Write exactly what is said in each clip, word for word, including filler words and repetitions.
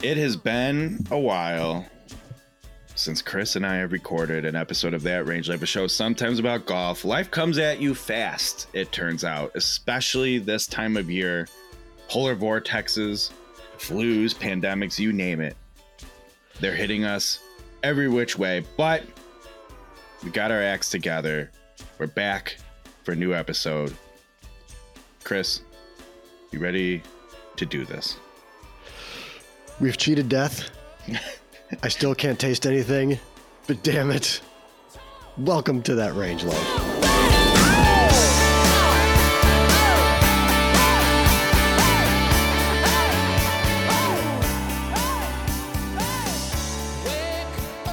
It has been a while since Chris and I have recorded an episode of That Range Life, a show sometimes about golf. Life comes at you fast, it turns out, especially this time of year. Polar vortexes, flus, pandemics, you name it. They're hitting us every which way, but we got our acts together. We're back for a new episode. Chris, you ready to do this? We've cheated death. I still can't taste anything, but damn it. Welcome to That Range Life.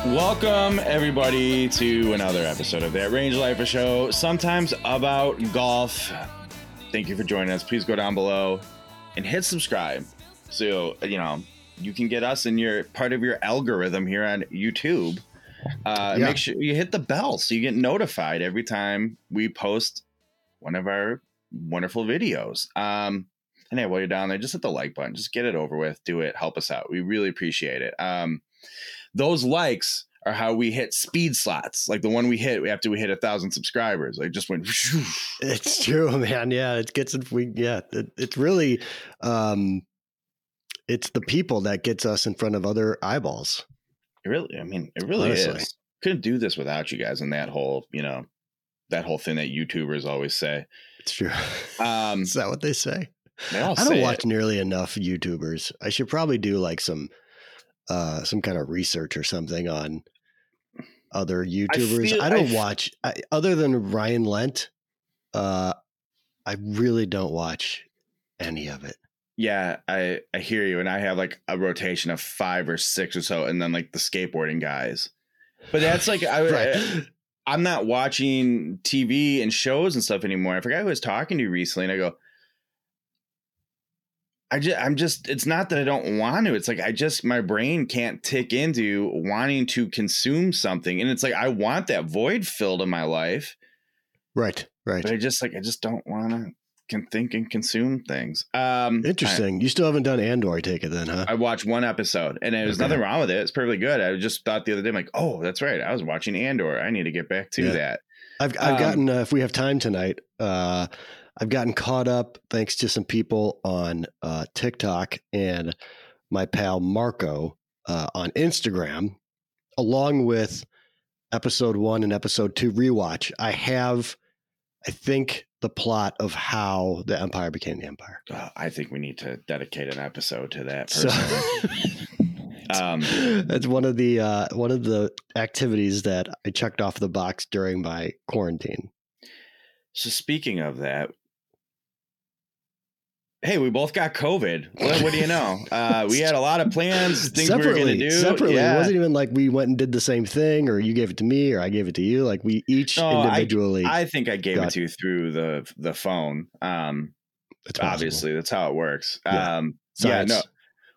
Welcome, everybody, to another episode of That Range Life, a show sometimes about golf. Thank you for joining us. Please go down below and hit subscribe so, you know, you can get us in your part of your algorithm here on YouTube. Uh, yeah. Make sure you hit the bell so you get notified every time we post one of our wonderful videos. Um, and hey, while you're down there, just hit the like button. Just get it over with. Do it. Help us out. We really appreciate it. Um, those likes are how we hit speed slots, like the one we hit after we hit a thousand subscribers. Like just went. Whoosh. It's true, man. Yeah, it gets it. We yeah, it, it's really. Um, It's the people that gets us in front of other eyeballs. It really, I mean, it really Honestly. is. Couldn't do this without you guys and that whole, you know, that whole thing that YouTubers always say. It's true. Um, is that what they say? They all I say don't watch it. nearly enough YouTubers. I should probably do like some, uh, some kind of research or something on other YouTubers. I, feel, I don't I f- watch I, other than Ryan Lent. Uh, I really don't watch any of it. Yeah, I, I hear you. And I have like a rotation of five or six or so. And then like the skateboarding guys. But that's like I, right. I, I'm not watching T V and shows and stuff anymore. I forgot who I was talking to recently. And I go, I just I'm just it's not that I don't want to. It's like I just my brain can't tick into wanting to consume something. And it's like I want that void filled in my life. Right. Right. But I just like I just don't want to. Can think and consume things. Um, Interesting. I, you still haven't done Andor, I take it then, huh? I watched one episode and there was okay. nothing wrong with it. It's perfectly good. I just thought the other day, I'm like, oh, that's right. I was watching Andor. I need to get back to yeah. that. I've I've um, gotten, uh, if we have time tonight, uh, I've gotten caught up thanks to some people on uh, TikTok and my pal Marco uh, on Instagram, along with episode one and episode two rewatch. I have, I think, the plot of how the Empire became the Empire. Oh, I think we need to dedicate an episode to that. So, um, that's one of the uh, one of the activities that I checked off the box during my quarantine. So speaking of that, hey, we both got COVID. What, what do you know? Uh, we had a lot of plans, things separately, we were going to do. Separately, yeah. It wasn't even like we went and did the same thing, or you gave it to me, or I gave it to you. Like we each no, individually. I, I think I gave got... it to you through the the phone. Um, that's obviously, that's how it works. Yeah. Um, yeah, no,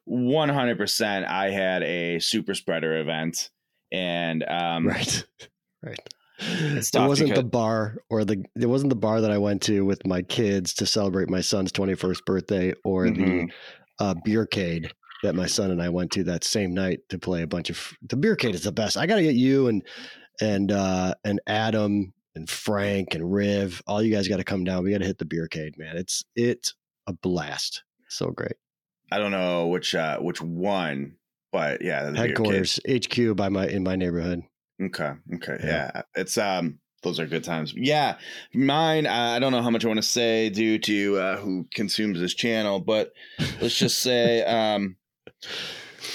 one hundred percent. I had a super spreader event, and um, right, right. It wasn't because... the bar or the it wasn't the bar that I went to with my kids to celebrate my son's twenty-first birthday or mm-hmm. the uh, beercade that my son and I went to that same night to play a bunch of the beercade is the best. I got to get you and and uh, and Adam and Frank and Riv. All you guys got to come down. We got to hit the beercade, man. It's it's a blast. So great. I don't know which uh, which one, but yeah, the headquarters H Q by my in my neighborhood. Okay. Okay. Yeah. yeah. It's, um, those are good times. Yeah. Mine, I don't know how much I want to say due to, uh, who consumes this channel, but let's just say, um,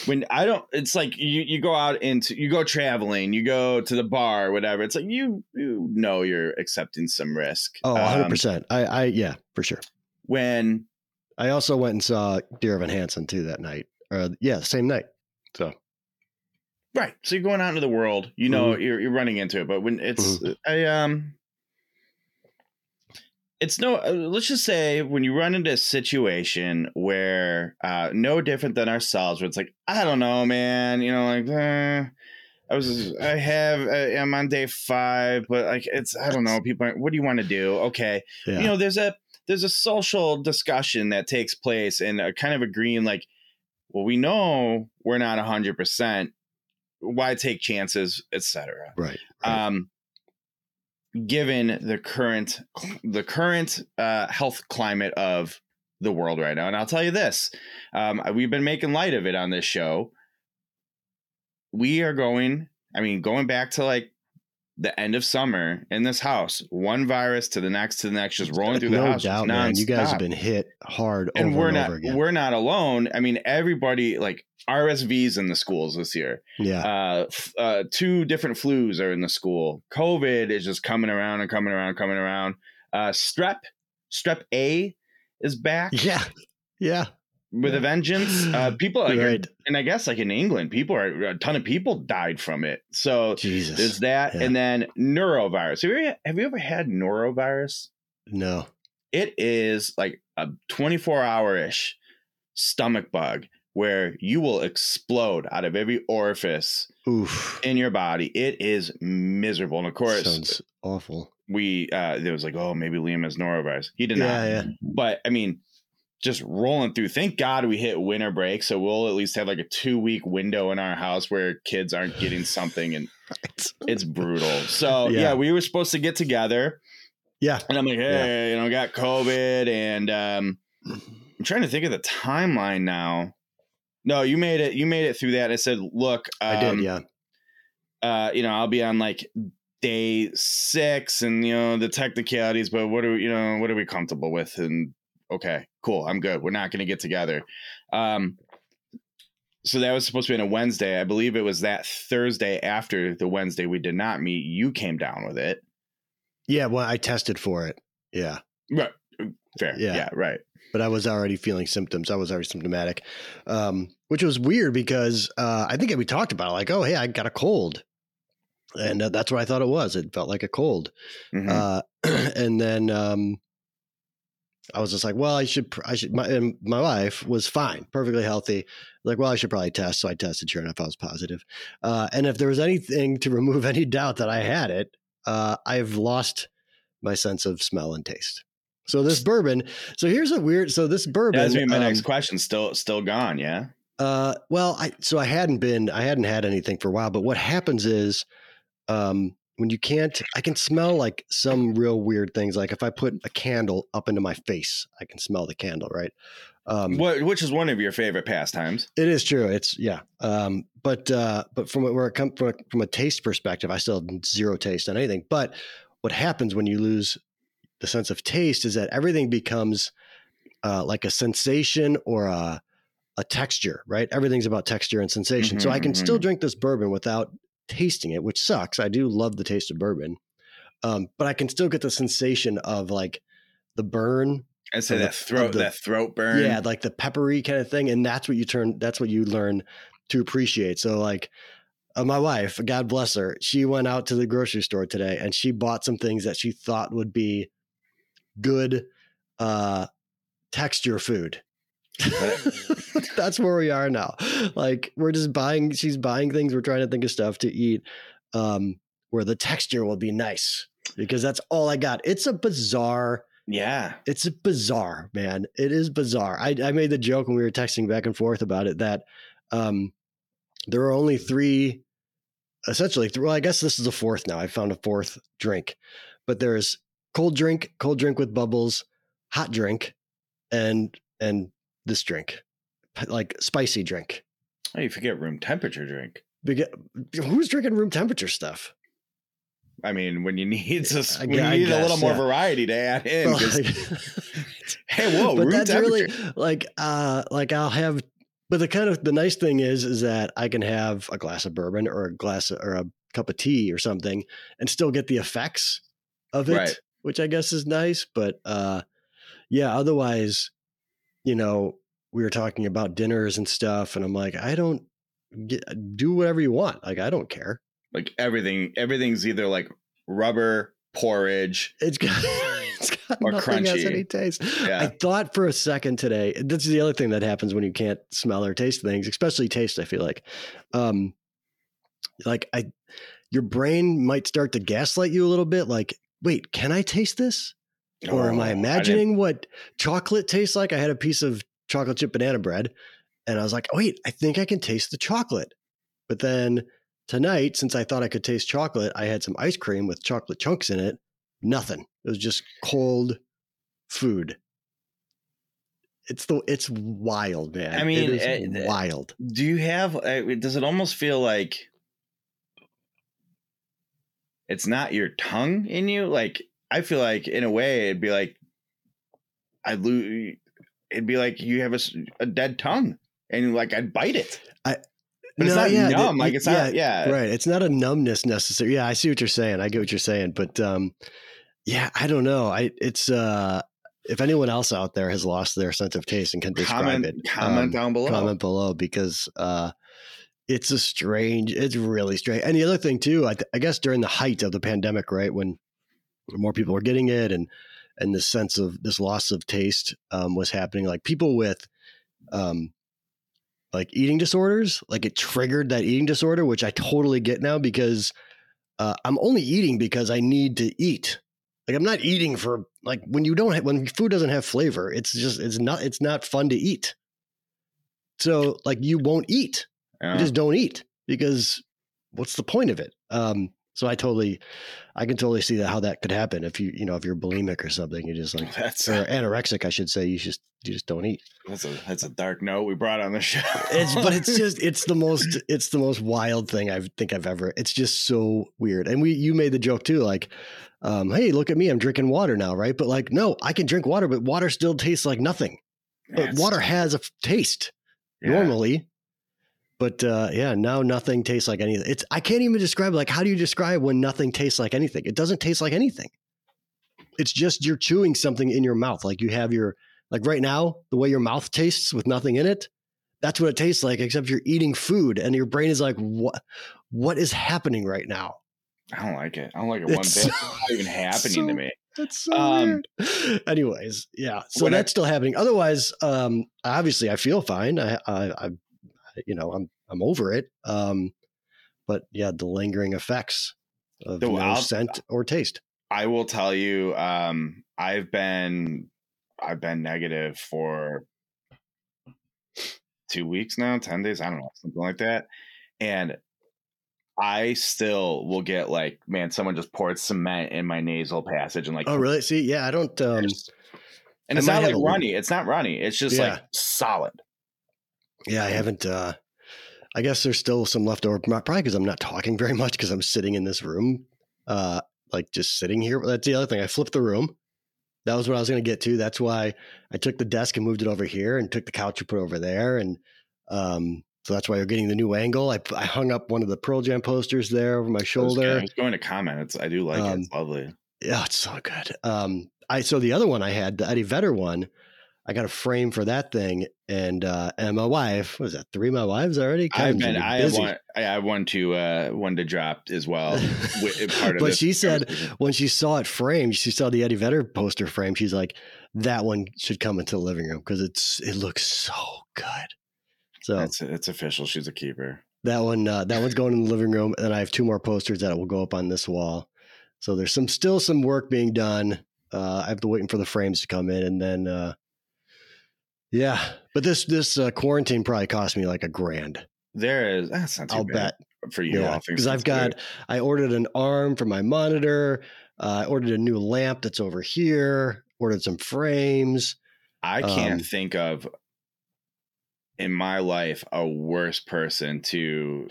when I don't, it's like you, you go out into, you go traveling, you go to the bar, whatever. It's like, you, you know, you're accepting some risk. Oh, a hundred percent. I, I, yeah, for sure. When I also went and saw Dear Evan Hansen too that night, uh, yeah, same night. So. Right. So you're going out into the world, you know, mm-hmm. you're, you're running into it, but when it's, mm-hmm. I, um, it's no, uh, let's just say when you run into a situation where, uh, no different than ourselves, where it's like, I don't know, man, you know, like, eh, I was, I have, I, I'm on day five, but like, it's, I don't know, people, are, what do you want to do? Okay. Yeah. You know, there's a, there's a social discussion that takes place and a kind of agreeing like, well, we know we're not one hundred percent. Why take chances, et cetera. Right, right. Um, given the current the current uh, health climate of the world right now. And I'll tell you this, um, we've been making light of it on this show. We are going, I mean, going back to like the end of summer in this house, one virus to the next, to the next, just rolling through the no house. Doubt, man. You guys have been hit hard. And over we're and not, over again. We're not alone. I mean, everybody, like R S Vs in the schools this year. Yeah. Uh, f- uh, two different flus are in the school. COVID is just coming around and coming around, coming around. Uh, strep, strep A is back. Yeah. Yeah. With yeah. a vengeance. Uh, people, like, right. and I guess like in England, people are a ton of people died from it. So Jesus. There's that. Yeah. And then neurovirus. Have you, ever, have you ever had neurovirus? No. It is like a twenty-four hour-ish stomach bug where you will explode out of every orifice Oof. In your body. It is miserable. And of course, sounds awful. We, uh, it was like, oh, maybe Liam has neurovirus. He did yeah, not. Yeah. But I mean, just rolling through. Thank God we hit winter break. So we'll at least have like a two week window in our house where kids aren't getting something, and right. it's brutal. So yeah. yeah, we were supposed to get together. Yeah. And I'm like, hey, yeah. you know, got COVID, and um, I'm trying to think of the timeline now. No, you made it. You made it through that. I said, look, um, I did. Yeah. Uh, you know, I'll be on like day six and, you know, the technicalities, but what are we, you know, what are we comfortable with? And okay, cool. I'm good. We're not going to get together. Um, so that was supposed to be on a Wednesday. I believe it was that Thursday after the Wednesday we did not meet. You came down with it. Yeah. Well, I tested for it. Yeah. Right. Fair. Yeah. yeah right. But I was already feeling symptoms. I was already symptomatic, um, which was weird because uh, I think we talked about it, like, oh, hey, I got a cold. And uh, that's what I thought it was. It felt like a cold. Mm-hmm. Uh, and then um, I was just like, well, I should I should. My, and my wife was fine, perfectly healthy. Like, well, I should probably test. So I tested. Sure enough, I was positive. Uh, and if there was anything to remove any doubt that I had it, uh, I've lost my sense of smell and taste. So this bourbon, so here's a weird, so this bourbon. That's my um, next question. Still, still gone. Yeah. Uh, well, I, so I hadn't been, I hadn't had anything for a while, but what happens is, um, when you can't, I can smell like some real weird things. Like if I put a candle up into my face, I can smell the candle. Right. Um, what, which is one of your favorite pastimes. It is true. It's yeah. Um, but, uh, but from where it comes from, from a taste perspective, I still have zero taste on anything, but what happens when you lose the sense of taste is that everything becomes uh, like a sensation or a, a texture, right? Everything's about texture and sensation. Mm-hmm, so I can mm-hmm. still drink this bourbon without tasting it, which sucks. I do love the taste of bourbon, um, but I can still get the sensation of like the burn. I say that the, throat, the, that throat burn. Yeah, like the peppery kind of thing, and that's what you turn. That's what you learn to appreciate. So like. Uh, my wife, God bless her, she went out to the grocery store today and she bought some things that she thought would be good uh, texture food. That's where we are now. Like we're just buying, she's buying things. We're trying to think of stuff to eat um, where the texture will be nice because that's all I got. It's a bizarre. Yeah. It's bizarre, man. It is bizarre. I, I made the joke when we were texting back and forth about it that um, there are only three. Essentially, well, I guess this is the fourth now. I found a fourth drink, but there's cold drink, cold drink with bubbles, hot drink, and and this drink, like spicy drink. Oh, you forget room temperature drink. Because, who's drinking room temperature stuff? I mean, when you need to, I, when you I need guess, a little more yeah. variety to add in. Well, like, hey, whoa, but room that's temperature. Really like uh, like I'll have. But the kind of the nice thing is, is that I can have a glass of bourbon or a glass of, or a cup of tea or something and still get the effects of it, right. which I guess is nice. But uh, yeah, otherwise, you know, we were talking about dinners and stuff and I'm like, I don't get, do whatever you want. Like, I don't care. Like everything, everything's either like rubber porridge. It's got it's got or nothing crunchy. Has any taste. Yeah. I thought for a second today, this is the other thing that happens when you can't smell or taste things, especially taste. I feel like, um, like I, your brain might start to gaslight you a little bit. Like, wait, can I taste this? Or oh, am I imagining I what chocolate tastes like? I had a piece of chocolate chip banana bread And I was like, oh, wait, I think I can taste the chocolate. But then tonight, since I thought I could taste chocolate, I had some ice cream with chocolate chunks in it. Nothing. It was just cold food. It's the it's wild, man. I mean, it is uh, wild. Do you have? Does it almost feel like it's not your tongue in you? Like, I feel like in a way, it'd be like I lose. It'd be like you have a, a dead tongue, and like I'd bite it. I. But no, it's not yeah, numb. It, like it's yeah, not. Yeah, right. It's not a numbness necessary. Yeah, I see what you're saying. I get what you're saying, but um, yeah, I don't know. I it's uh. If anyone else out there has lost their sense of taste and can describe comment, it, comment um, down below. Comment below because uh, it's a strange, it's really strange. And the other thing too, I, th- I guess during the height of the pandemic, right, when more people were getting it and and this sense of this loss of taste um, was happening, like people with um, like eating disorders, like it triggered that eating disorder, which I totally get now because uh, I'm only eating because I need to eat. Like I'm not eating for like when you don't have, when food doesn't have flavor, it's just, it's not, it's not fun to eat. So like you won't eat, yeah. You just don't eat because what's the point of it? Um, so I totally, I can totally see that how that could happen. If you, you know, if you're bulimic or something, you just like, that's or a, anorexic, I should say, you just, you just don't eat. That's a, that's a dark note we brought on the show. It's, but it's just, it's the most, it's the most wild thing I think I've ever, it's just so weird. And we, you made the joke too, like, Um, hey, look at me. I'm drinking water now, right? But like, no, I can drink water, but water still tastes like nothing. Yeah, but water has a f- taste yeah. normally. But uh, yeah, now nothing tastes like anything. It's I can't even describe, like, how do you describe when nothing tastes like anything? It doesn't taste like anything. It's just you're chewing something in your mouth. Like you have your, like right now, the way your mouth tastes with nothing in it, that's what it tastes like, except you're eating food and your brain is like, what? What is happening right now? I don't like it. I don't like it one it's bit. So, it's not even happening so, to me. That's so um, weird. Anyways, yeah. So that's I, still happening. Otherwise, um, obviously, I feel fine. I, I, I, you know, I'm, I'm over it. Um, but yeah, the lingering effects of no I'll, scent or taste. I will tell you, um, I've been, I've been negative for two weeks now, ten days. I don't know, something like that, and. I still will get like, man, someone just poured cement in my nasal passage and like, oh really? See, yeah, I don't. Um, and it's not like runny. It's not runny. It's just yeah. like solid. Yeah, I haven't. Uh, I guess there's still some leftover, probably because I'm not talking very much because I'm sitting in this room, uh, like just sitting here. That's the other thing. I flipped the room. That was what I was going to get to. That's why I took the desk and moved it over here, and took the couch and put it over there, and um. So that's why you're getting the new angle. I, I hung up one of the Pearl Jam posters there over my shoulder. I was going to comment. It's, I do like um, it. It's lovely. Yeah, it's so good. Um, I so the other one I had, the Eddie Vedder one, I got a frame for that thing. And uh, and my wife, what is that, three my wives already? I've been, I have one, I have one to, uh, one to drop as well. Part of but she said when she saw it framed, she saw the Eddie Vedder poster frame. She's like, that one should come into the living room because it's it looks so good. So it's, it's official. She's a keeper. That one, uh, that one's going in the living room, and I have two more posters that will go up on this wall. So there's some still some work being done. Uh, I have to wait for the frames to come in, and then, uh, yeah. But this this uh, quarantine probably cost me like a grand. There is. That's not too I'll bad bet for you. Yeah, because I've got. Weird. I ordered an arm for my monitor. Uh, I ordered a new lamp that's over here. Ordered some frames. I can't um, think of. In my life, a worse person to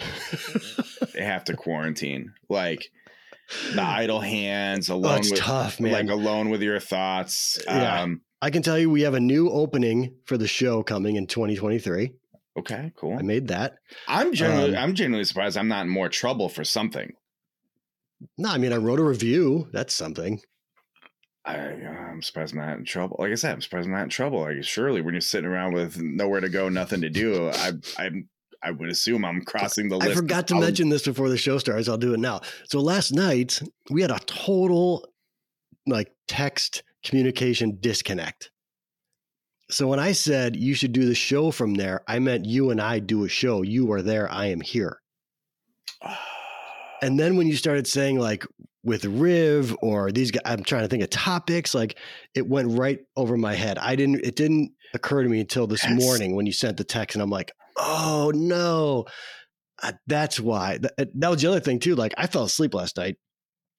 have to quarantine, like the idle hands, alone. Oh, it's with, tough, man. Like alone with your thoughts. Yeah. Um, I can tell you, we have a new opening for the show coming in twenty twenty-three. Okay, cool. I made that. I'm generally, um, I'm genuinely surprised I'm not in more trouble for something. No, I mean I wrote a review. That's something. I, I'm surprised I'm not in trouble. Like I said, I'm surprised I'm not in trouble. Like surely when you're sitting around with nowhere to go, nothing to do, I I I would assume I'm crossing the I list. I forgot to I'll... mention this before the show starts. I'll do it now. So last night we had a total like text communication disconnect. So when I said you should do the show from there, I meant you and I do a show. You are there. I am here. And then when you started saying like, with Riv or these guys, I'm trying to think of topics. Like it went right over my head. I didn't, it didn't occur to me until this yes. morning when you sent the text, and I'm like, oh no, I, that's why. That, that was the other thing too. Like I fell asleep last night.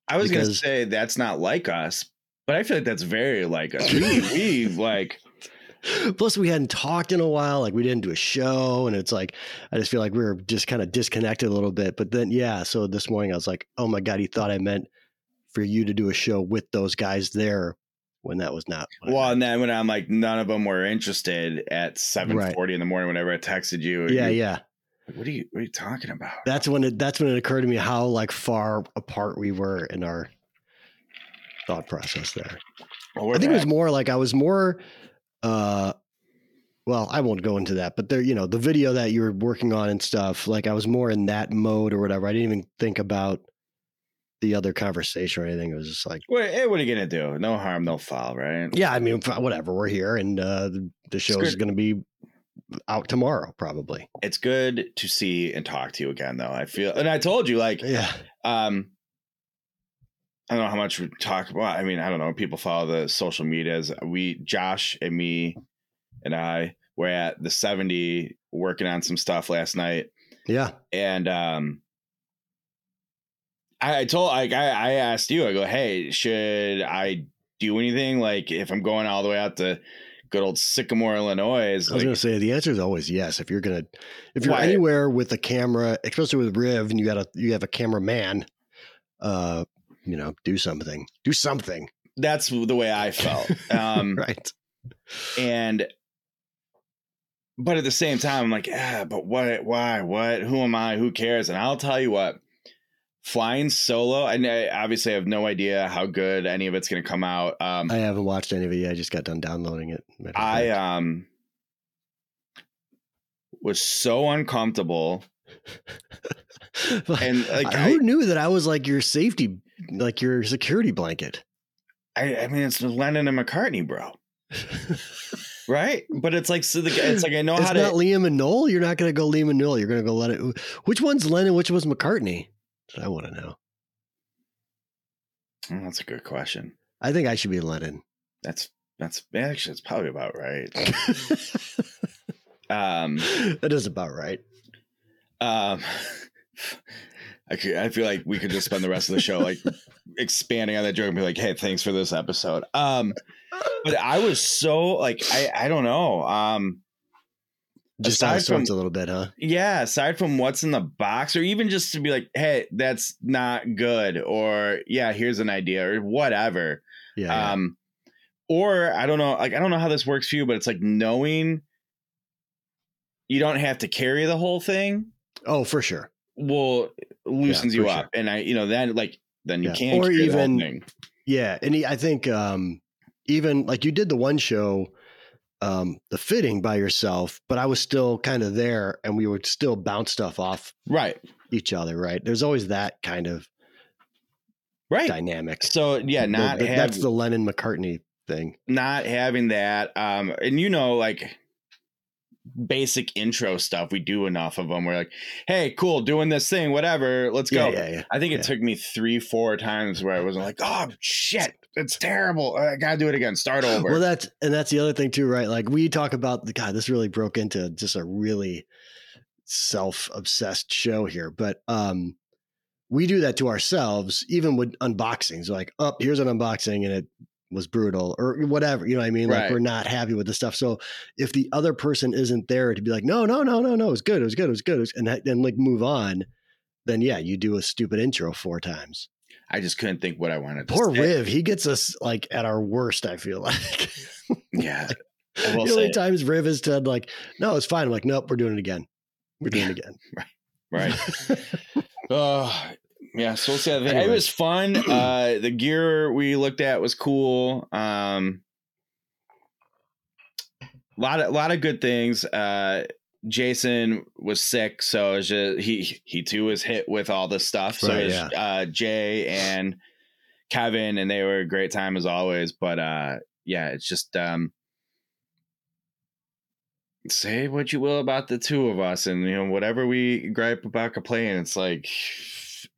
I was going to say that's not like us, but I feel like that's very like us. We, we like, plus we hadn't talked in a while. Like we didn't do a show, and it's like, I just feel like we were just kind of disconnected a little bit, but then, yeah. So this morning I was like, oh my God, he thought I meant for you to do a show with those guys there when that was not. Well, and then when I'm like, none of them were interested at seven right. forty in the morning, whenever I texted you. Yeah. You, yeah. What are you, what are you talking about? That's when it, that's when it occurred to me how like far apart we were in our thought process there. Well, I think back. It was more like I was more, uh, well, I won't go into that, but there, you know, the video that you were working on and stuff, like I was more in that mode or whatever. I didn't even think about the other conversation or anything. It was just like, well, hey, what are you going to do? No harm, no foul. Right. Yeah. I mean, whatever, we're here, and uh, the, the show is going to be out tomorrow probably. It's good to see and talk to you again though. I feel, and I told you like, yeah. um, I don't know how much we talk about. I mean, I don't know. People follow the social medias. We, Josh and me and I were at the seventy working on some stuff last night. Yeah. And, um, I, I told, like, I, I asked you, I go, hey, should I do anything? Like if I'm going all the way out to good old Sycamore, Illinois. I was like, going to say the answer is always yes. If you're going to, if you're why? anywhere with a camera, especially with Riv, and you got a, you have a cameraman, uh, you know, do something, do something. That's the way I felt. Um, right. And, but at the same time, I'm like, ah, but what, why, what, who am I? Who cares? And I'll tell you what, flying solo, and I obviously have no idea how good any of it's going to come out. Um, I haven't watched any of it yet. I just got done downloading it. I um was so uncomfortable. Like, and like, who I, knew that I was like your safety, like your security blanket? I, I mean, it's Lennon and McCartney, bro. Right, but it's like so the it's like I know it's how to. It's not Liam and Noel. You're not going to go Liam and Noel. You're going to go let it. Which one's Lennon? Which was McCartney? I want to know. Well, that's a good question. I think I should be Lennon. That's that's actually it's probably about right. um, that is about right. Um, I could, I feel like we could just spend the rest of the show like expanding on that joke and be like, "Hey, thanks for this episode." Um, but I was so like, I I don't know. Um. Just aside from, a little bit, huh? Yeah, aside from what's in the box, or even just to be like, "Hey, that's not good," or "Yeah, here's an idea," or whatever. Yeah. Um, yeah. Or I don't know, like I don't know how this works for you, but it's like knowing you don't have to carry the whole thing. Oh, for sure. Well, loosens yeah, you sure. up, and I, you know, then like then you yeah. can't or carry even the whole thing. Yeah, and I think um, even like you did the one show. Um, the fitting by yourself, but I was still kind of there and we would still bounce stuff off right each other. Right. There's always that kind of right dynamic. So yeah, not the, have, that's the Lennon McCartney thing, not having that. Um, and you know, like basic intro stuff, we do enough of them. We're like, hey, cool. Doing this thing, whatever. Let's yeah, go. Yeah, yeah, I think it yeah. took me three, four times where I wasn't like, oh shit. It's terrible. I gotta do it again. Start over. Well, that's and that's the other thing too, right? Like we talk about the God. This really broke into just a really self-obsessed show here, but um, we do that to ourselves, even with unboxings. Like, oh, here's an unboxing, and it was brutal, or whatever. You know what I mean? Like right. we're not happy with the stuff. So if the other person isn't there to be like, no, no, no, no, no, it was good, it was good, it was good, it was, and then like move on, then yeah, you do a stupid intro four times. I just couldn't think what I wanted. Poor to Riv. He gets us like at our worst, I feel like. Yeah. I will the say only it. times Riv has said like, no, it's fine. I'm like, nope, we're doing it again. We're doing yeah. it again. Right. Right. uh, yeah. So we'll see. It was fun. Uh, the gear we looked at was cool. Um, a lot of, lot of good things. Uh, Jason was sick, so it's just, he he too was hit with all this stuff. So right, yeah. uh, Jay and Kevin, and they were a great time as always. But uh, yeah, it's just um, say what you will about the two of us, and you know whatever we gripe about complaining, it's like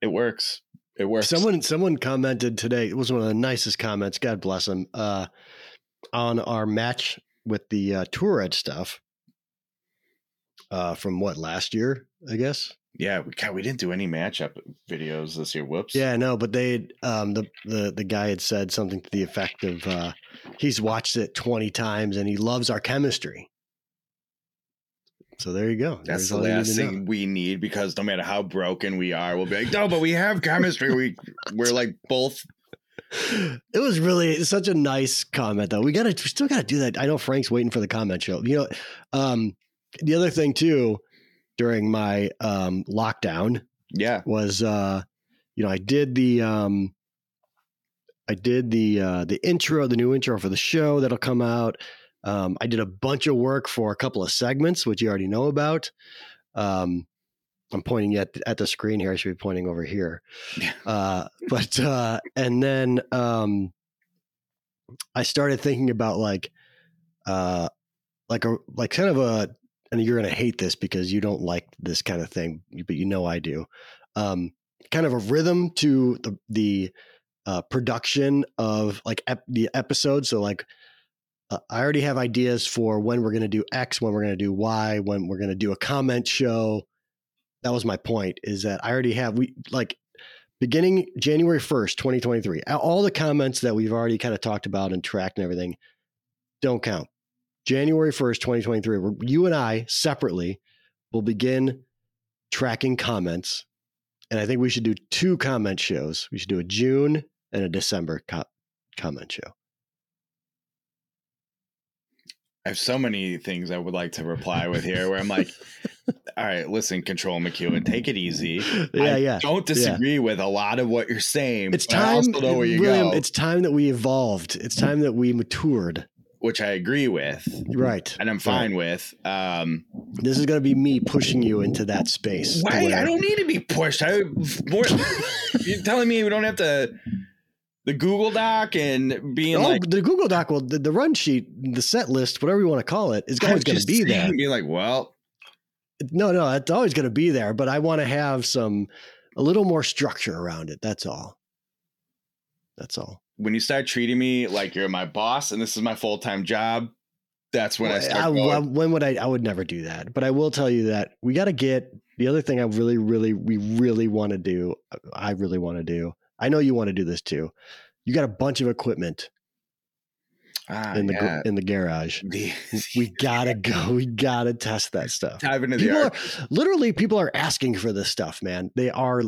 it works. It works. Someone someone commented today. It was one of the nicest comments. God bless them. Uh, on our match with the uh, Tour Edge stuff uh, from what last year, I guess. Yeah, we God, we didn't do any matchup videos this year. Whoops. Yeah, no, but they um, the the the guy had said something to the effect of uh, he's watched it twenty times and he loves our chemistry. So there you go. That's There's the last thing know. we need, because no matter how broken we are, we'll be like, no, but we have chemistry. We we're like both. It was really such a nice comment though. We gotta we still gotta do that. I know Frank's waiting for the comment show. You know, um, the other thing too during my um, lockdown, yeah, was uh, you know I did the um, I did the uh, the intro, the new intro for the show that'll come out. Um, I did a bunch of work for a couple of segments, which you already know about. Um, I'm pointing at, at the screen here. I should be pointing over here. Uh, but, uh, and then, um, I started thinking about like, uh, like, a, like kind of a, and you're going to hate this because you don't like this kind of thing, but you know, I do, um, kind of a rhythm to the, the, uh, production of like ep- the episode. So like, Uh, I already have ideas for when we're going to do X, when we're going to do Y, when we're going to do a comment show. That was my point, is that I already have, we like beginning January first, twenty twenty-three, all the comments that we've already kind of talked about and tracked and everything don't count. January first, twenty twenty-three, where you and I separately will begin tracking comments. And I think we should do two comment shows. We should do a June and a December co- comment show. I have so many things I would like to reply with here where I'm like, all right, listen, Control McEwen, take it easy. Yeah, I yeah, don't disagree yeah. with a lot of what you're saying. It's time, I also know where you William, go. It's time that we evolved. It's time that we matured. Which I agree with. Right. And I'm fine right. with. Um, this is going to be me pushing you into that space. Why? I don't need to be pushed. I, more, you're telling me we don't have to... The Google Doc and being oh, like the Google Doc, well, the, the run sheet, the set list, whatever you want to call it, is always going to be there. You're like, well, no, no, it's always going to be there. But I want to have some a little more structure around it. That's all. That's all. When you start treating me like you're my boss and this is my full time job, that's when well, I start. I, going. I, when would I? I would never do that. But I will tell you that we got to get the other thing. I really, really, we really want to do. I really want to do. I know you want to do this too. You got a bunch of equipment ah, in the yeah. in the garage. We gotta go. We gotta test that stuff. Dive into people the are, literally, people are asking for this stuff, man. They are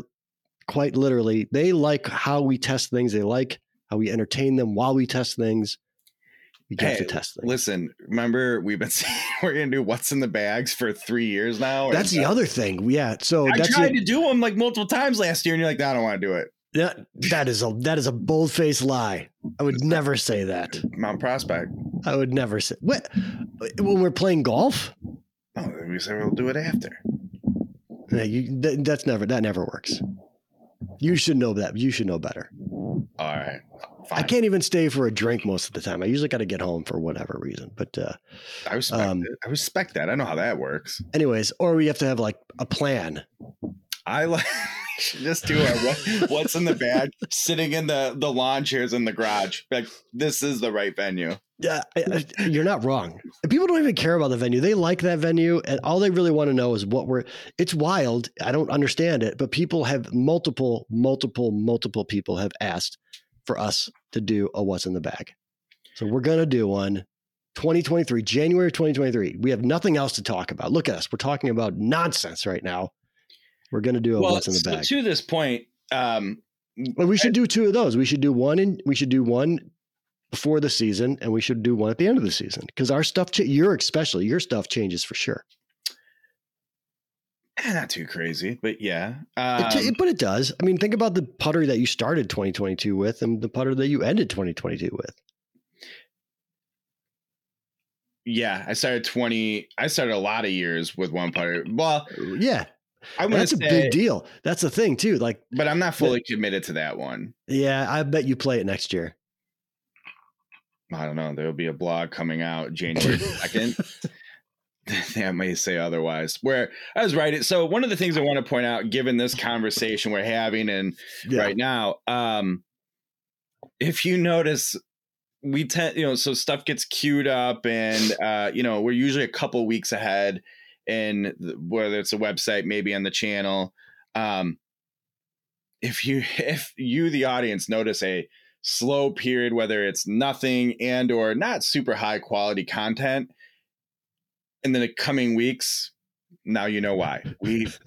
quite literally. They like how we test things. They like how we entertain them while we test things. You hey, have to test things. Listen, remember we've been saying we're going to do what's in the bags for three years now. That's the that? other thing. Yeah. So I that's tried the, to do them like multiple times last year, and you're like, no, I don't want to do it. Yeah, that is a that is a bold-faced lie. I would never say that. Mount Prospect. I would never say what when we're playing golf. Oh, we say we'll do it after. Yeah, you, that, that's never that never works. You should know that. You should know better. All right. Fine. I can't even stay for a drink most of the time. I usually got to get home for whatever reason. But uh, I respect um, it. I respect that. I know how that works. Anyways, or we have to have like a plan. I like. Just do it. What's in the bag? Sitting in the, the lawn chairs in the garage. Like, this is the right venue. Yeah, I, I, you're not wrong. People don't even care about the venue. They like that venue, and all they really want to know is what we're. It's wild. I don't understand it, but people have multiple, multiple, multiple people have asked for us to do a what's in the bag. So we're gonna do one. twenty twenty-three, January twenty twenty-three. We have nothing else to talk about. Look at us. We're talking about nonsense right now. We're going to do a well, what's in the bag. So to this point, um, well, we should I, do two of those. We should do one and we should do one before the season, and we should do one at the end of the season, because our stuff, cha- your especially your stuff, changes for sure. Not too crazy, but yeah, um, it, it, but it does. I mean, think about the putter that you started twenty twenty-two with, and the putter that you ended twenty twenty-two with. Yeah, I started twenty. I started a lot of years with one putter. Well, yeah. I'm that's say, a big deal. That's the thing too. Like, but I'm not fully but, committed to that one. Yeah, I bet you play it next year. I don't know. There'll be a blog coming out January second that may say otherwise. Where I was right. So one of the things I want to point out, given this conversation we're having and yeah. right now, um, if you notice, we tend, you know, so stuff gets queued up and, uh, you know, we're usually a couple weeks ahead in the, whether it's a website, maybe on the channel. Um, if you, if you, the audience, notice a slow period, whether it's nothing and or not super high quality content in the coming weeks, now you know why. We've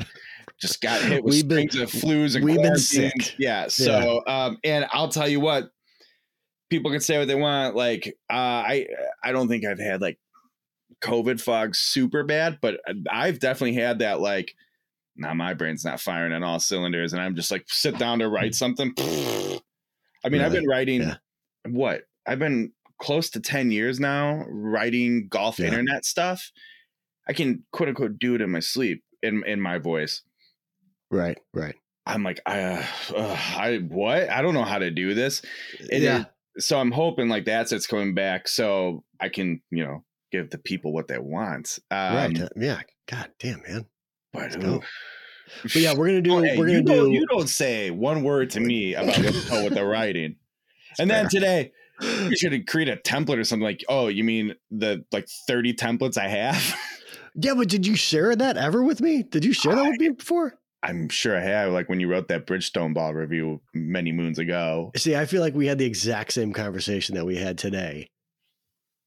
just got hit with been, strings of flus and we've been sick. Yeah. So, yeah. Um, and I'll tell you what, people can say what they want. Like, uh, I, I don't think I've had like COVID fog super bad, but I've definitely had that. Like, now my brain's not firing on all cylinders and I'm just like, sit down to write something. I mean, really? I've been writing yeah. what I've been close to ten years now, writing golf yeah. internet stuff. I can quote unquote do it in my sleep, in in my voice. Right. Right. I'm like, I, uh, uh, I, what? I don't know how to do this. And yeah. It, so I'm hoping like that's, it's coming back so I can, you know, give the people what they want. Um, right. Yeah. God damn, man. But, ooh, but yeah, we're gonna do. Oh, hey, we're gonna you do. You don't say one word to me about what, what they're writing, it's and fair. Then today we should create a template or something like. Oh, you mean the like thirty templates I have? Yeah, but did you share that ever with me? Did you share I, that with me before? I'm sure I have. Like when you wrote that Bridgestone ball review many moons ago. See, I feel like we had the exact same conversation that we had today.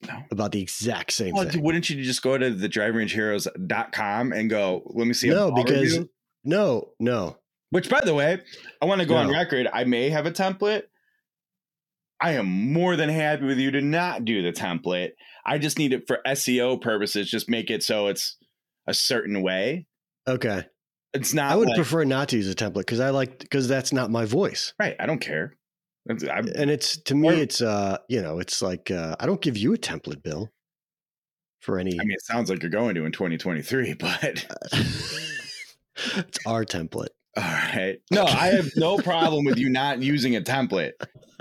No. About the exact same well, thing. Wouldn't you just go to the driving range heroes dot com and go, let me see. No, because review? no, no. Which, by the way, I want to go no. on record. I may have a template. I am more than happy with you to not do the template. I just need it for S E O purposes. Just make it so it's a certain way. Okay. It's not. I would like, prefer not to use a template because I like because that's not my voice. Right. I don't care. I'm, and it's to me, it's, uh, you know, it's like, uh, I don't give you a template, Bill, for any, I mean, it sounds like you're going to in twenty twenty-three, but it's our template. All right. No, I have no problem with you not using a template.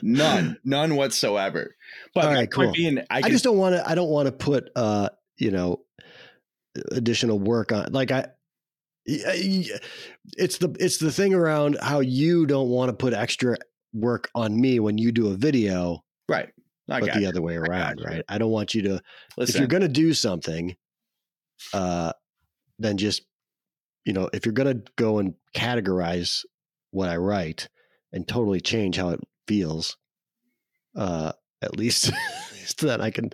None, none whatsoever. But all right, cool. being, I, can, I just don't want to, I don't want to put, uh, you know, additional work on, like I, it's the, it's the thing around how you don't want to put extra work on me when you do a video, right? I but the you. other way around, I right? I don't want you to, Listen. if you're going to do something, uh, then just, you know, if you're going to go and categorize what I write and totally change how it feels, uh, at least so that I can,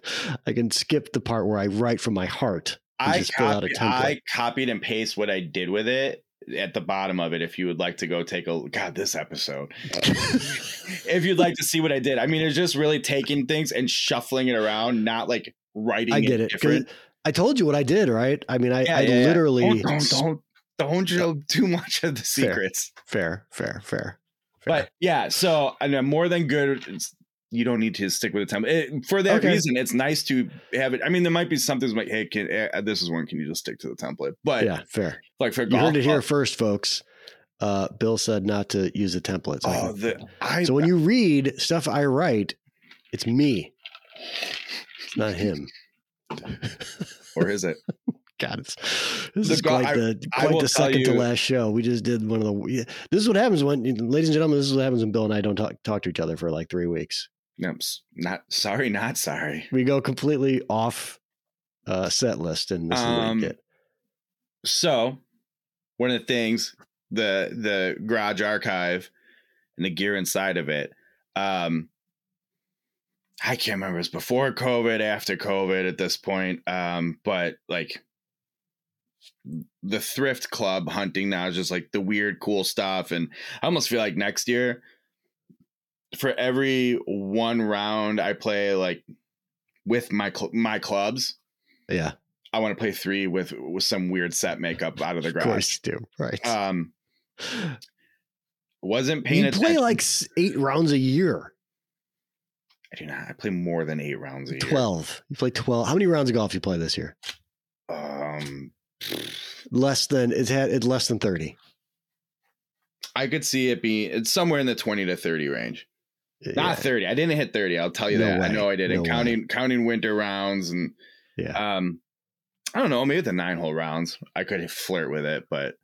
I can skip the part where I write from my heart. I, just copied, out a I copied and paste what I did with it. At the bottom of it, if you would like to go take a God, this episode, if you'd like to see what I did, I mean, it's just really taking things and shuffling it around, not like writing. I get it. Different. I told you what I did, right? I mean, I, yeah, I yeah, literally yeah. don't don't don't show too much of the secrets. Fair, fair, fair, fair. But yeah, so I mean, more than good. It's, you don't need to stick with the time it, for that okay. reason. It's nice to have it. I mean, there might be something like, hey, can, uh, this is one. Can you just stick to the template? But yeah, fair. Like for you golf, heard it here first, folks. Uh, Bill said not to use the template. So, oh, the, I, so when you read stuff I write, it's me. It's not him. Or is it? God, it's this the is quite go- the quite I, I the second to last show. We just did one of the. This is what happens when, ladies and gentlemen, this is what happens when Bill and I don't talk talk to each other for like three weeks. No, not sorry, not sorry. We go completely off uh, set list, and this um, is what we get. So, one of the things, the the garage archive and the gear inside of it. Um, I can't remember. It was before COVID, after COVID. At this point, um, but like the thrift club hunting now is just like the weird, cool stuff, and I almost feel like next year. For every one round I play like with my cl- my clubs, yeah, I want to play three with with some weird set makeup out of the garage. Of course you do, right? Um, wasn't paying. You attention. Play like eight rounds a year. I do not. I play more than eight rounds a year. Twelve. You play twelve. How many rounds of golf do you play this year? Um, less than it's had. It's less than thirty. I could see it being it's somewhere in the twenty to thirty range. Yeah. Not thirty. I didn't hit thirty. I'll tell you no that. Way. I know I didn't. No counting way. counting winter rounds and yeah. Um, I don't know. Maybe the nine hole rounds, I could flirt with it, but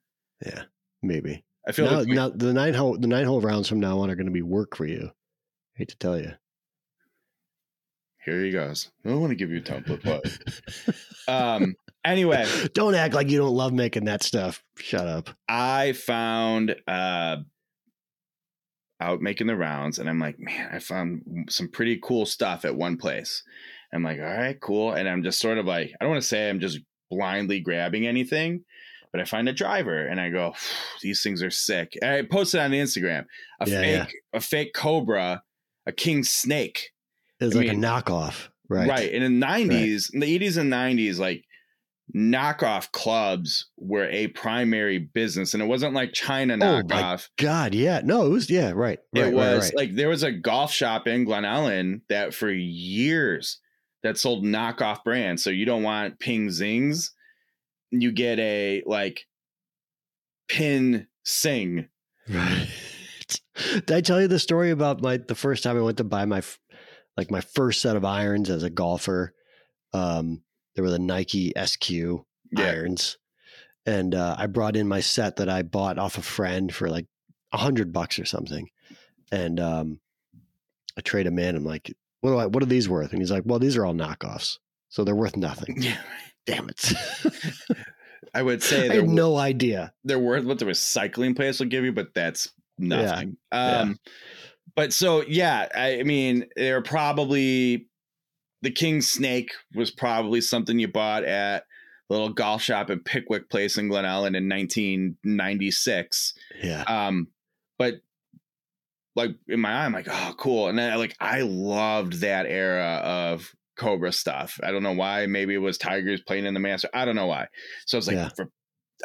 yeah, maybe. I feel now, like we, now the nine hole the nine hole rounds from now on are going to be work for you. I hate to tell you. Here he goes. I don't want to give you a template, but um, anyway, don't act like you don't love making that stuff. Shut up. I found uh, out making the rounds, and I'm like, man, I found some pretty cool stuff at one place. I'm like, all right, cool. And I'm just sort of like, I don't want to say I'm just blindly grabbing anything, but I find a driver and I go, these things are sick. And I posted on Instagram a yeah, fake, yeah. a fake Cobra, a king snake. It was I like mean, a knockoff, right? Right. And in the nineties, right. in the eighties and nineties, like knockoff clubs were a primary business. And it wasn't like China knockoff. Oh God, yeah. No, it was, yeah, right. right it was right, right. Like there was a golf shop in Glen Ellyn that for years that sold knockoff brands. So you don't want Ping Zings. You get a like Pin Sing. Right. Did I tell you the story about my the first time I went to buy my like my first set of irons as a golfer? Um, there were the Nike S Q yeah. irons, and uh, I brought in my set that I bought off a friend for like a hundred bucks or something. And um, I trade him in. I'm like, what do I? What are these worth? And he's like, well, these are all knockoffs, so they're worth nothing. Yeah. Damn it. I would say I had no idea. They're worth what the recycling place will give you, but that's nothing. Yeah. Um, yeah. But so, yeah, I mean, they're probably the king snake was probably something you bought at a little golf shop at Pickwick Place in Glen Ellyn in nineteen ninety-six. Yeah. Um, but like in my eye, I'm like, oh, cool. And I like I loved that era of Cobra stuff. I don't know why. Maybe it was Tigers playing in the Master. I don't know why. So it's like yeah. for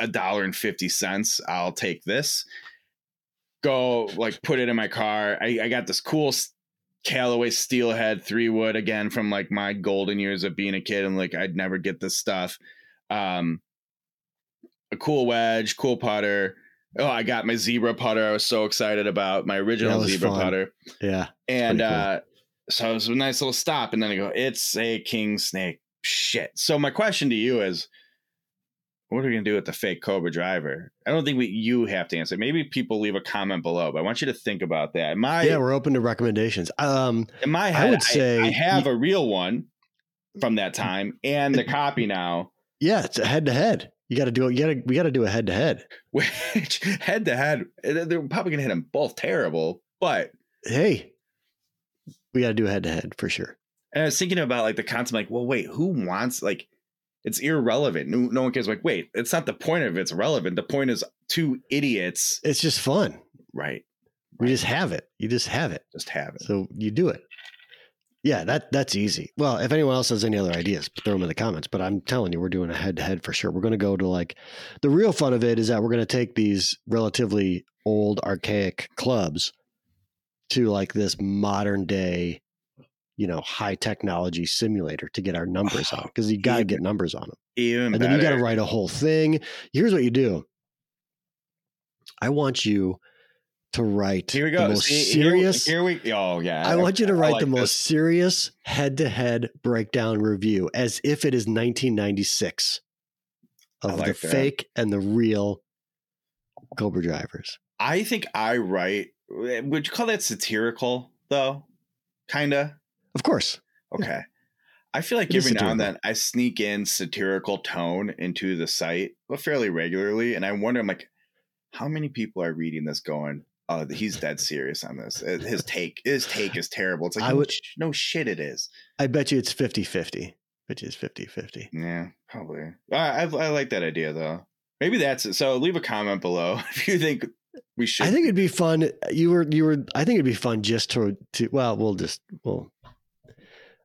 a dollar and fifty cents, I'll take this. Go like put it in my car. I, I got this cool Callaway Steelhead three wood again from like my golden years of being a kid, and like I'd never get this stuff. Um, a cool wedge, cool putter. Oh, I got my zebra putter. I was so excited about my original zebra fun. putter. Yeah, and cool. uh. So it was a nice little stop. And then I go, it's a king snake. Shit. So my question to you is, what are we going to do with the fake Cobra driver? I don't think we, you have to answer. Maybe people leave a comment below, but I want you to think about that. My, yeah, we're open to recommendations. Um, in my head, I would say I, I have a real one from that time and the copy now. Yeah, it's a head to head. You got to do it. You got to, we got to do a head to head. Which head to head, they're probably going to hit them both terrible, but hey. We got to do head to head for sure. And I was thinking about like the concept, like, well, wait, who wants, like, it's irrelevant. No, no one cares. Like, wait, it's not the point of it's relevant. The point is two idiots. It's just fun. Right. We right. just have it. You just have it. Just have it. So you do it. Yeah, that that's easy. Well, if anyone else has any other ideas, throw them in the comments. But I'm telling you, we're doing a head to head for sure. We're going to go to like the real fun of it is that we're going to take these relatively old, archaic clubs to like this modern day, you know, high technology simulator to get our numbers oh, on, because you got to get numbers on them. Even and better. Then you got to write a whole thing. Here's what you do. I want you to write here we go. the most See, serious. Here we, here we oh yeah. I, I want you to write like the most this. serious head-to-head breakdown review as if it is nineteen ninety-six of like the that. fake and the real Cobra drivers. I think I write. Would you call that satirical, though? Kind of. Of course. Okay. Yeah. I feel like it every now and then I sneak in satirical tone into the site well, fairly regularly. And I wonder, I'm like, how many people are reading this going, oh, he's dead serious on this. His take his take is terrible. It's like, I would, no shit, it is. I bet you it's fifty-fifty, which is fifty-fifty. Yeah, probably. I, I, I like that idea, though. Maybe that's it. So leave a comment below if you think we should. I think it'd be fun. You were, you were, I think it'd be fun just to, to, well, we'll just, well,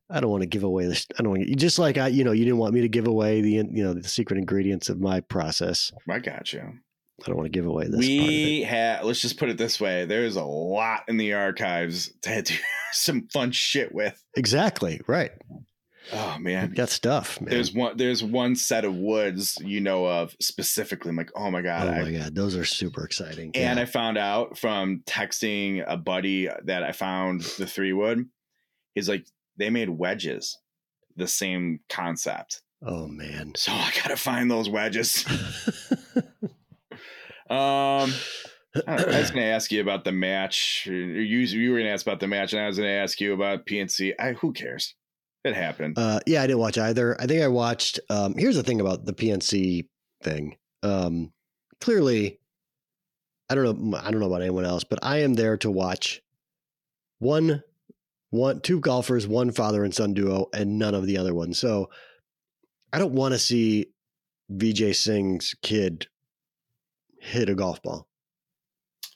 I don't want to give away this. I don't want to, just like I, you know, you didn't want me to give away the, you know, the secret ingredients of my process. I got you. I don't want to give away this. We have, let's just put it this way. There's a lot in the archives to do some fun shit with. Exactly. Right. Oh man, got stuff, man. There's one, there's one set of woods you know of specifically. I'm like, oh my god, oh my I, god, those are super exciting. And yeah. I found out from texting a buddy that I found the three wood. He's like, they made wedges, the same concept. Oh, man. So I got to find those wedges. um, I, I was going to ask you about the match. You, you were going to ask about the match, and I was going to ask you about P N C. I, who cares? It happened. Uh, yeah, I didn't watch either. I think I watched. Um, here's the thing about the P N C thing. Um, clearly, I don't know. I don't know about anyone else, but I am there to watch one, one, two golfers, one father and son duo, and none of the other ones. So I don't want to see Vijay Singh's kid hit a golf ball.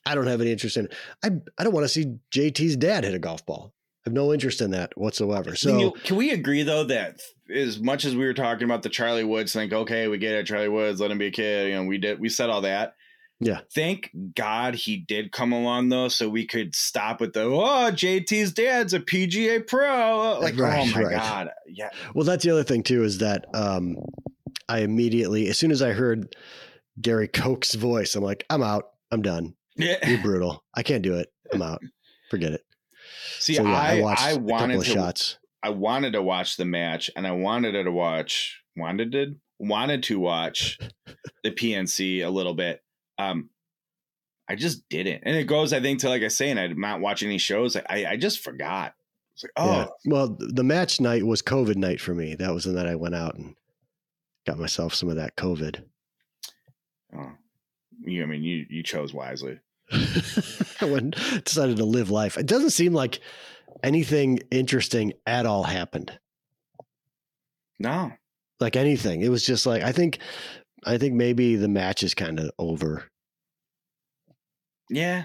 I don't have any interest in it. I I don't want to see J T's dad hit a golf ball. I have no interest in that whatsoever. So can, you, can we agree, though, that as much as we were talking about the Charlie Woods, think, OK, we get it. Charlie Woods, let him be a kid. You know, we did. We said all that. Yeah. Thank God he did come along, though, so we could stop with the, oh, J T's dad's a P G A pro. Like, right, oh, my right. God. Yeah. Well, that's the other thing, too, is that um, I immediately, as soon as I heard Gary Koch's voice, I'm like, I'm out. I'm done. Yeah. You're brutal. I can't do it. I'm out. Forget it. See, so, yeah, I, I, I wanted to shots. I wanted to watch the match, and I wanted to watch wanted to wanted to watch the P N C a little bit. Um, I just didn't, and it goes, I think, to like I say, and I'm not watching any shows. I I just forgot. It's like, oh, yeah. Well, the match night was COVID night for me. That was the night I went out and got myself some of that COVID. Oh, you I mean you you chose wisely. I went, decided to live life. It doesn't seem like anything interesting at all happened. No, like anything. It was just like, I think, I think maybe the match is kind of over. Yeah.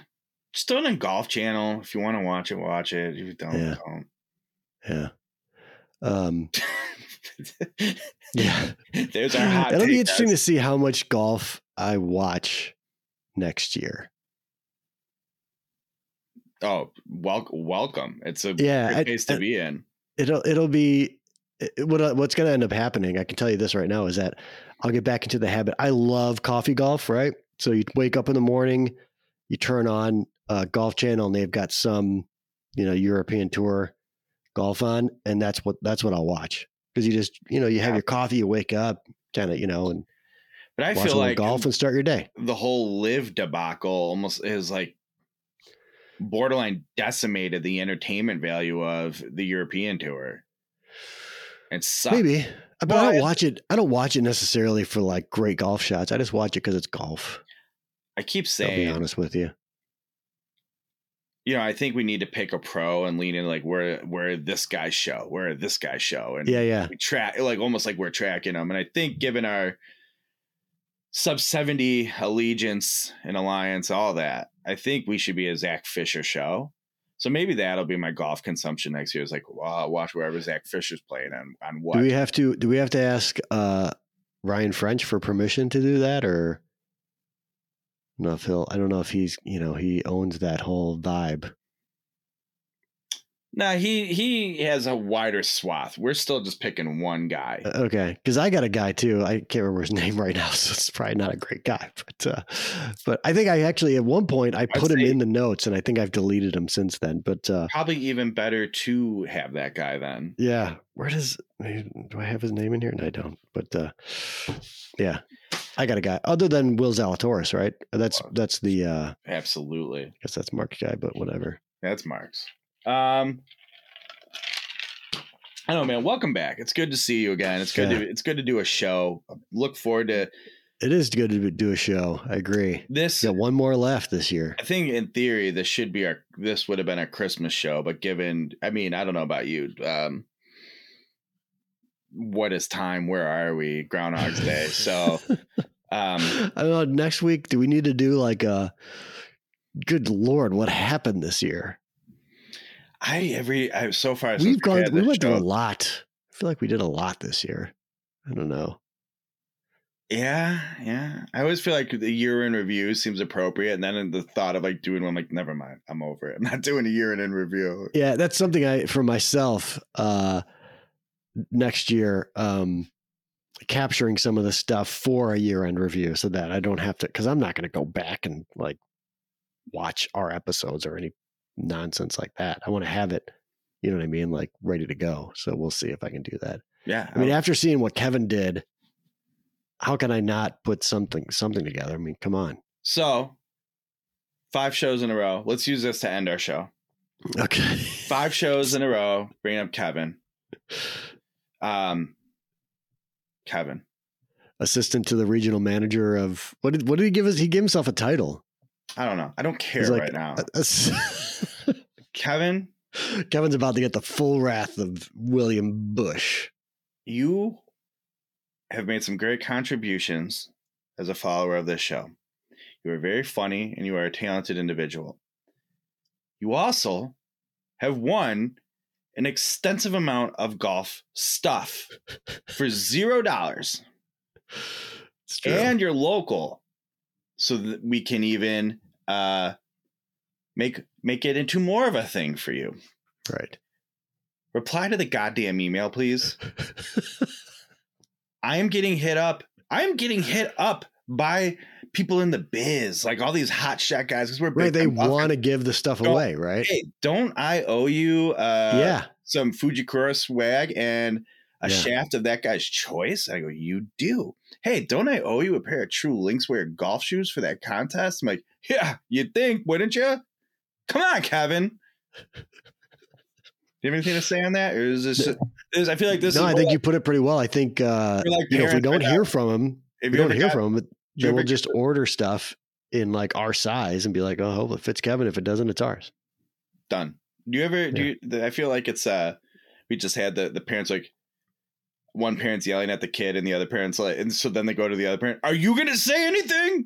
Still on Golf Channel. If you want to watch it, watch it. If you don't, yeah. don't. Yeah. Um, yeah. There's our hot. It'll be interesting to see how much golf I watch next year. Oh, wel- welcome. It's a yeah, good place I, to be in. It'll, it'll be it, what, what's going to end up happening. I can tell you this right now is that I'll get back into the habit. I love coffee golf, right? So you wake up in the morning, you turn on uh Golf Channel, and they've got some, you know, European Tour golf on. And that's what, that's what I'll watch. Cause you just, you know, you have yeah. your coffee, you wake up kind of, you know, and but I feel like golf and start your day. The whole live debacle almost is like, borderline decimated the entertainment value of the European Tour. It sucks. Maybe, but, but I don't watch it. I don't watch it necessarily for like great golf shots. I just watch it because it's golf. I keep saying, I'll be honest with you. You know, I think we need to pick a pro and lean in like where where this guy's show, where this guy's show, and yeah, yeah, we track like almost like we're tracking them. And I think given our sub seventy allegiance and alliance, all that, I think we should be a Zach Fisher show. So maybe that'll be my golf consumption next year. It's like, well, I'll watch wherever Zach Fisher's playing on, on what. Do we have to, do we have to ask uh, Ryan French for permission to do that? Or I don't know if he'll, I don't know if he's, you know, he owns that whole vibe. No, nah, he, he has a wider swath. We're still just picking one guy. Uh, okay. Cause I got a guy too. I can't remember his name right now. So it's probably not a great guy, but, uh, but I think I actually, at one point I put I'd him in the notes and I think I've deleted him since then, but, uh, probably even better to have that guy then. Yeah. Where does, do I have his name in here? No, I don't, but, uh, yeah, I got a guy other than Will Zalatoris, right? That's, well, that's the, uh, absolutely. I guess that's Mark's guy, but whatever. That's Mark's. Um, I don't know, man. Welcome back. It's good to see you again. It's good. Yeah. To, it's good to do a show. Look forward to. It is good to do a show. I agree. This got one more left this year. I think in theory this should be our. This would have been our Christmas show, but given, I mean, I don't know about you. Um, what is time? Where are we? Groundhog's Day. So, um, I don't know. Next week, do we need to do like a? Good Lord, what happened this year? I every I so far we've gone we went through a lot. I feel like we did a lot this year. I don't know. Yeah, yeah. I always feel like the year in review seems appropriate, and then the thought of like doing one, I'm like, never mind, I'm over it. I'm not doing a year in review. Yeah, that's something I for myself uh, next year. Um, capturing some of the stuff for a year end review so that I don't have to, because I'm not going to go back and like watch our episodes or any nonsense like that. I want to have it, you know what I mean, like ready to go. So we'll see if I can do that. Yeah. I mean, after seeing what Kevin did, how can I not put something, something together? I mean, come on. So five shows in a row. Let's use this to end our show. Okay. Five shows in a row. Bringing up Kevin. Um, Kevin. Assistant to the regional manager of what did, what did he give us? He gave himself a title. I don't know. I don't care like, right now. A, a, Kevin. Kevin's about to get the full wrath of William Bush. You have made some great contributions as a follower of this show. You are very funny and you are a talented individual. You also have won an extensive amount of golf stuff for zero dollars. And you're local, so that we can even uh, make make it into more of a thing for you. Right. Reply to the goddamn email, please. I am getting hit up. I am getting hit up by people in the biz, like all these hot shot guys. Because we're big, right, they want to give the stuff don't, away, right? Hey, don't I owe you uh, yeah. some Fujikura swag and a yeah. shaft of that guy's choice? I go, you do. Hey, don't I owe you a pair of true Lynxwear golf shoes for that contest? I'm like, yeah, you'd think, wouldn't you? Come on, Kevin. Do you have anything to say on that? Or is this, is, I feel like this no, is. No, I think you put it pretty well. I think uh, like you know, if we don't hear from him, if we don't hear got, from him, then we'll just order stuff in like our size and be like, oh, hope it fits Kevin. If it doesn't, it's ours. Done. Do you ever, yeah. do you, I feel like it's, uh, we just had the, the parents like, one parent's yelling at the kid and the other parent's like, and so then they go to the other parent. Are you going to say anything?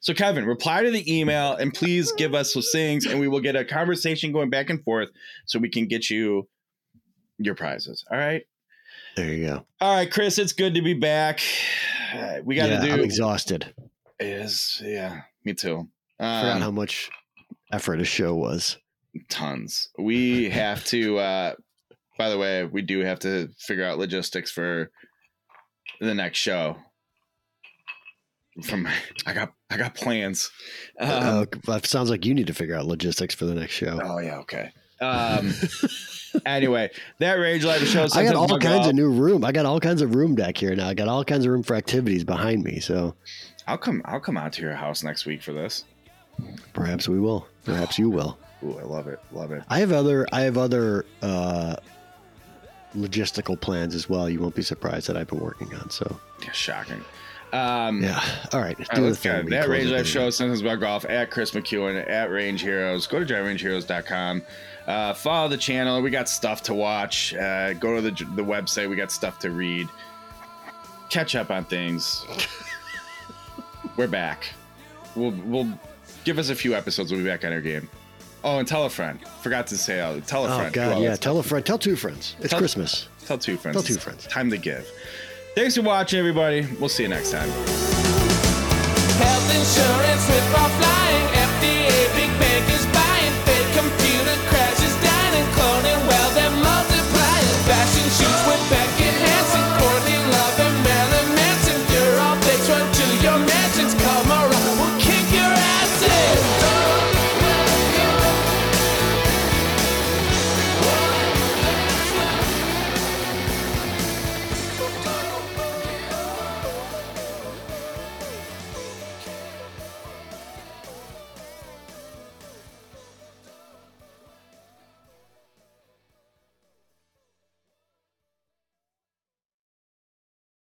So Kevin, reply to the email and please give us those things and we will get a conversation going back and forth so we can get you your prizes. All right. There you go. All right, Chris, it's good to be back. Uh, we got to yeah, do. I'm exhausted. It is. Yeah, me too. Um, I forgot how much effort a show was. Tons. We have to, uh, by the way, we do have to figure out logistics for the next show. From I got I got plans. Um, uh, sounds like you need to figure out logistics for the next show. Oh yeah, okay. Um, anyway, that Range Life show. I got all kinds golf. of new room. I got all kinds of room deck here now. I got all kinds of room for activities behind me. So I'll come. I'll come out to your house next week for this. Perhaps we will. Perhaps you will. Ooh, I love it. Love it. I have other. I have other. Uh, logistical plans as well. You won't be surprised that I've been working on. So yeah, shocking. Um, yeah. All right. All right, let's go. That Range Life show, Sentence About Golf, at Chris McEwen, at Range Heroes. Go to driving range heroes dot com. Uh, follow the channel. We got stuff to watch. Uh, go to the, the website. We got stuff to read. Catch up on things. We're back. We'll, we'll give us a few episodes. We'll be back on our game. Oh, and tell a friend. Forgot to say, oh, tell a friend. Oh, God, yeah. Tell a friend. Tell two friends. It's Christmas. Tell two friends. Tell two friends. Time to give. Thanks for watching, everybody. We'll see you next time. Health insurance with my fly.